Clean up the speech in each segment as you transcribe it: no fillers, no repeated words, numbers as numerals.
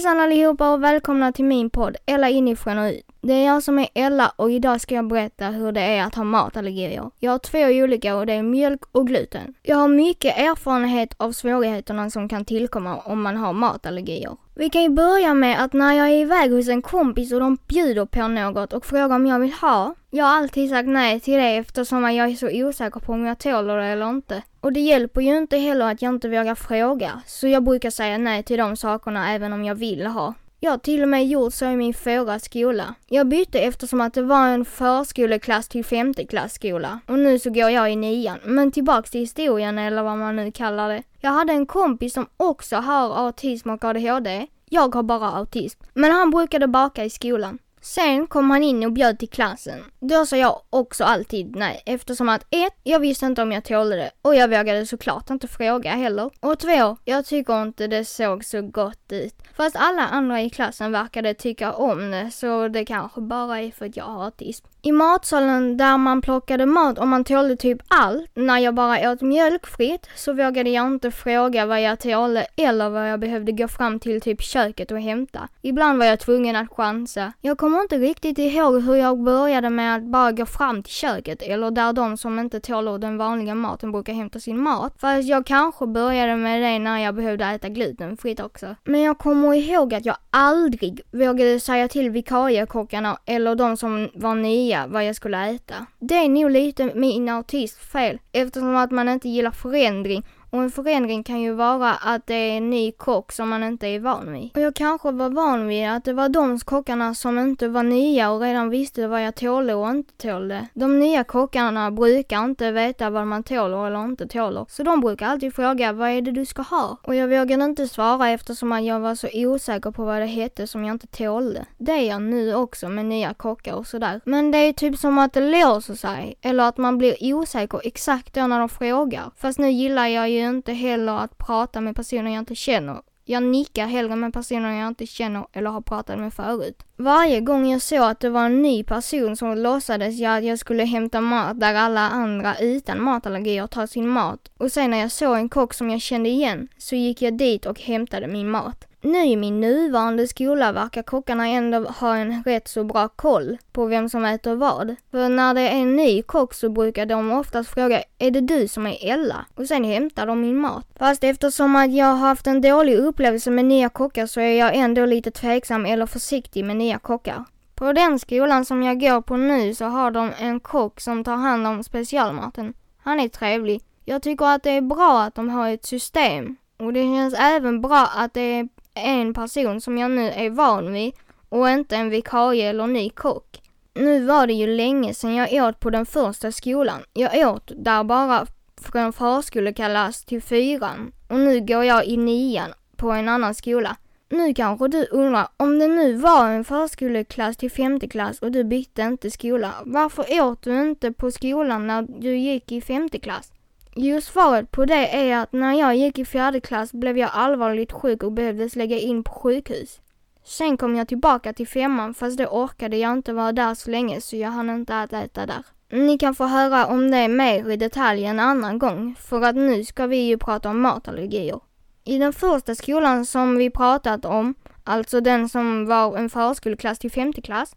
Hejsan allihopa och välkomna till min podd Ella inifrån och ut. Det är jag som är Ella och idag ska jag berätta hur det är att ha matallergier. Jag har 2 olika och det är mjölk och gluten. Jag har mycket erfarenhet av svårigheterna som kan tillkomma om man har matallergier. Vi kan ju börja med att när jag är iväg hos en kompis och de bjuder på något och frågar om jag vill ha. Jag har alltid sagt nej till det eftersom jag är så osäker på om jag tåler det eller inte. Och det hjälper ju inte heller att jag inte vågar fråga. Så jag brukar säga nej till de sakerna även om jag vill ha. Jag har till och med gjort så i min förra skola. Jag bytte eftersom att det var en förskoleklass till 5:e klass skola. Och nu så går jag i 9:an. Men tillbaks till historien eller vad man nu kallar det. Jag hade en kompis som också har autism och ADHD. Jag har bara autism. Men han brukade baka i skolan. Sen kom han in och bjöd till klassen. Då sa jag också alltid nej. Eftersom att 1. Jag visste inte om jag tålade det. Och jag vågade såklart inte fråga heller. Och 2. Jag tycker inte det såg så gott ut. Fast alla andra i klassen verkade tycka om det. Så det kanske bara är för att jag har autism. I matsalen där man plockade mat och man tålade typ allt. När jag bara åt mjölkfritt så vågade jag inte fråga vad jag tålade. Eller vad jag behövde gå fram till typ köket och hämta. Ibland var jag tvungen att chansa. Jag kommer inte riktigt ihåg hur jag började med att bara gå fram till köket eller där de som inte tålar den vanliga maten brukar hämta sin mat. Fast jag kanske började med det när jag behövde äta glutenfritt också. Men jag kommer ihåg att jag aldrig vågade säga till vikariekockarna eller de som var nya vad jag skulle äta. Det är nog lite min autismfel eftersom att man inte gillar förändring. Och en förändring kan ju vara att det är en ny kock som man inte är van vid. Och jag kanske var van vid att det var de kockarna som inte var nya och redan visste vad jag tålade och inte tålade. De nya kockarna brukar inte veta vad man tålar eller inte tålar. Så de brukar alltid fråga vad är det du ska ha? Och jag vågade inte svara eftersom jag var så osäker på vad det hette som jag inte tålade. Det är jag nu också med nya kockar och sådär. Men det är typ som att det låser sig. Eller att man blir osäker exakt då när de frågar. Fast nu gillar jag ju inte heller att prata med personer jag inte känner. Jag nickar hellre med personer jag inte känner eller har pratat med förut. Varje gång jag såg att det var en ny person som låtsades jag att jag skulle hämta mat där alla andra utan matallergier tar sin mat. Och sen när jag såg en kock som jag kände igen så gick jag dit och hämtade min mat. Nu i min nuvarande skola verkar kockarna ändå ha en rätt så bra koll på vem som äter vad. För när det är en ny kock så brukar de oftast fråga, är det du som är Ella? Och sen hämtar de min mat. Fast eftersom att jag har haft en dålig upplevelse med nya kockar så är jag ändå lite tveksam eller försiktig med nya kockar. På den skolan som jag går på nu så har de en kock som tar hand om specialmaten. Han är trevlig. Jag tycker att det är bra att de har ett system. Och det känns även bra att det är en person som jag nu är van vid och inte en vikarie eller ny kock. Nu var det ju länge sedan jag åt på den första skolan. Jag åt där bara från förskoleklass till 4:an och nu går jag i 9:an på en annan skola. Nu kanske du undrar, om det nu var en förskoleklass till 5:e klass och du bytte inte skola, varför åt du inte på skolan när du gick i 5:e klass? Just svaret på det är att när jag gick i 4:e klass blev jag allvarligt sjuk och behövdes lägga in på sjukhus. Sen kom jag tillbaka till 5:an fast det orkade jag inte vara där så länge så jag hann inte att äta där. Ni kan få höra om det mer i detalj en annan gång för att nu ska vi ju prata om matallergier. I den första skolan som vi pratat om, alltså den som var en förskoleklass till 5:e klass,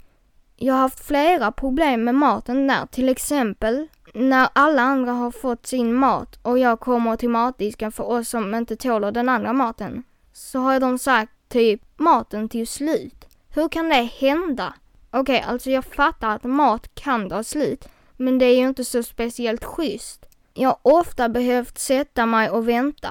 jag har haft flera problem med maten där, till exempel när alla andra har fått sin mat och jag kommer till matdisken för oss som inte tålar den andra maten. Så har de sagt typ, maten till slut. Hur kan det hända? Okej, alltså jag fattar att mat kan ta slut. Men det är ju inte så speciellt schysst. Jag har ofta behövt sätta mig och vänta.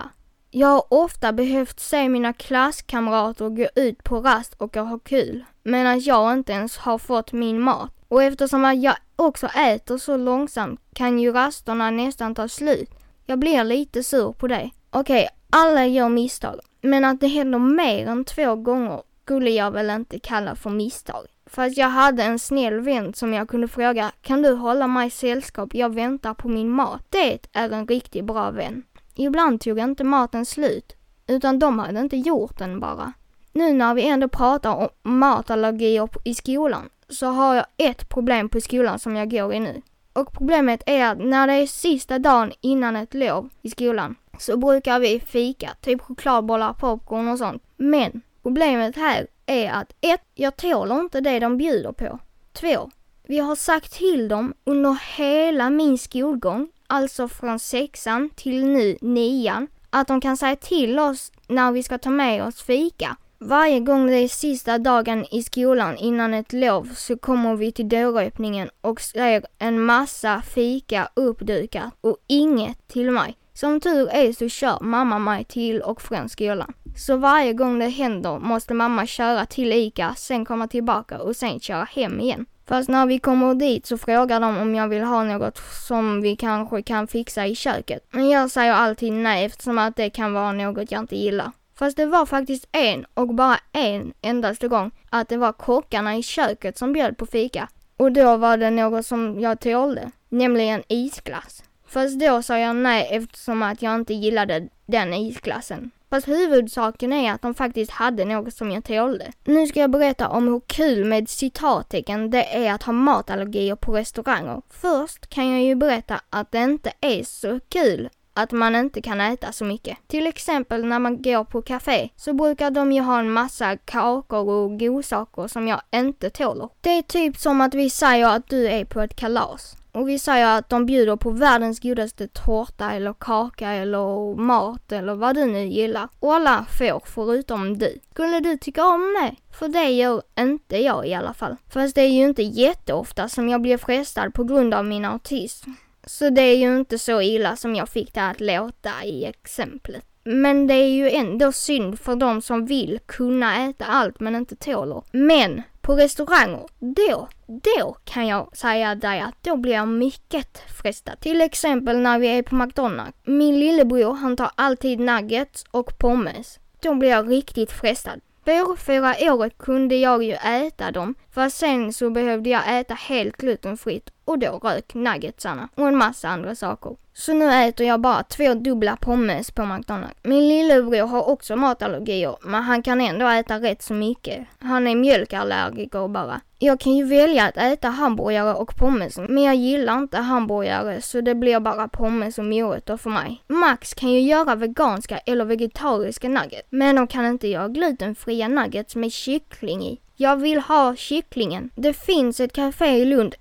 Jag har ofta behövt se mina klasskamrater gå ut på rast och ha kul. Medan jag inte ens har fått min mat. Och eftersom jag också äter så långsamt kan ju rasterna nästan ta slut. Jag blir lite sur på det. Okej, alla gör misstag. Men att det händer mer än 2 gånger skulle jag väl inte kalla för misstag. Fast jag hade en snäll vän som jag kunde fråga, kan du hålla mig sällskap? Jag väntar på min mat. Det är en riktigt bra vän. Ibland tog inte maten slut, utan de hade inte gjort den bara. Nu när vi ändå pratar om matallergier i skolan så har jag ett problem på skolan som jag går i nu. Och problemet är att när det är sista dagen innan ett lov i skolan så brukar vi fika, typ chokladbollar, popcorn och sånt. Men Problemet här är att 1. Jag tål inte det de bjuder på. 2. Vi har sagt till dem under hela min skolgång, alltså från 6:an till nu 9:an, att de kan säga till oss när vi ska ta med oss fika. Varje gång det är sista dagen i skolan innan ett lov så kommer vi till dörröppningen och ser en massa fika uppdukat och inget till mig. Som tur är så kör mamma mig till och från skolan. Så varje gång det händer måste mamma köra till ICA, sen komma tillbaka och sen köra hem igen. Fast när vi kommer dit så frågar de om jag vill ha något som vi kanske kan fixa i köket. Men jag säger alltid nej eftersom att det kan vara något jag inte gillar. Fast det var faktiskt en och bara en endaste gång att det var kockarna i köket som bjöd på fika. Och då var det något som jag tålde, nämligen isglass. Fast då sa jag nej eftersom att jag inte gillade den isglassen. Fast huvudsaken är att de faktiskt hade något som jag tålde. Nu ska jag berätta om hur kul med citattecken det är att ha matallergier på restauranger. Först kan jag ju berätta att det inte är så kul att man inte kan äta så mycket. Till exempel när man går på café så brukar de ju ha en massa kakor och godsaker som jag inte tåler. Det är typ som att vi säger att du är på ett kalas. Och vi säger att de bjuder på världens godaste tårta eller kaka eller mat eller vad du nu gillar. Och alla får förutom du. Skulle du tycka om det? För det gör inte jag i alla fall. Fast det är ju inte jätteofta som jag blir frestad på grund av min autism. Så det är ju inte så illa som jag fick det att låta i exemplet. Men det är ju ändå synd för de som vill kunna äta allt men inte tåler. Men på restauranger, då kan jag säga dig att då blir jag mycket frestad. Till exempel när vi är på McDonald's. Min lillebror han tar alltid nuggets och pommes. Då blir jag riktigt frestad. Förra året kunde jag ju äta dem, för sen så behövde jag äta helt glutenfritt och då rök nuggetsarna och en massa andra saker. Så nu äter jag bara 2 dubbla pommes på McDonald's. Min lillebror har också matallergier, men han kan ändå äta rätt så mycket. Han är mjölkallergiker bara. Jag kan ju välja att äta hamburgare och pommes, men jag gillar inte hamburgare så det blir bara pommes och morötter för mig. Max kan ju göra veganska eller vegetariska nuggets, men de kan inte göra glutenfria nuggets med kyckling i. Jag vill ha kycklingen. Det fanns ett café i Lund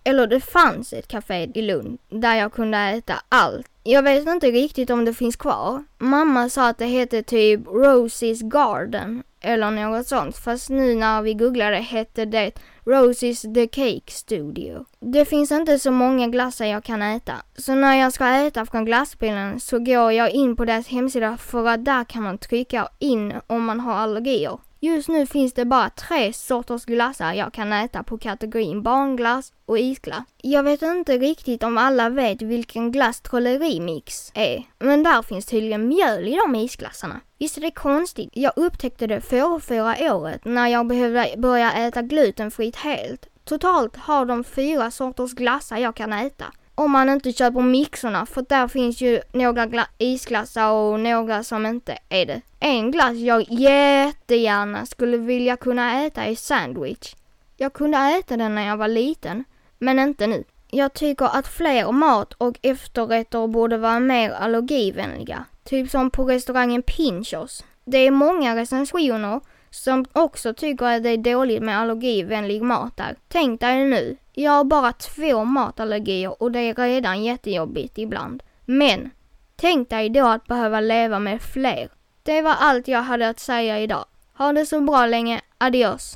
där jag kunde äta allt. Jag vet inte riktigt om det finns kvar. Mamma sa att det hette typ Rosie's Garden eller något sånt. Fast nu när vi googlade hette det Rosie's The Cake Studio. Det finns inte så många glassar jag kan äta. Så när jag ska äta från glassbilen så går jag in på deras hemsida, för att där kan man trycka in om man har allergier. Just nu finns det bara 3 sorters glassar jag kan äta på kategorin barnglass och isglass. Jag vet inte riktigt om alla vet vilken glass-trollerimix är. Men där finns tydligen mjöl i de isglassarna. Visst är det konstigt? Jag upptäckte det förra året när jag behövde börja äta glutenfritt helt. Totalt har de 4 sorters glassar jag kan äta. Om man inte köper mixerna, för där finns ju några isglassar och några som inte är det. En glass jag jättegärna skulle vilja kunna äta är sandwich. Jag kunde äta den när jag var liten, men inte nu. Jag tycker att fler mat- och efterrätter borde vara mer allergivänliga. Typ som på restaurangen Pinchos. Det är många recensioner som också tycker att det är dåligt med allergivänlig mat där. Tänk dig nu. Jag har bara 2 matallergier och det är redan jättejobbigt ibland. Men tänk dig då att behöva leva med fler. Det var allt jag hade att säga idag. Ha det så bra länge. Adios.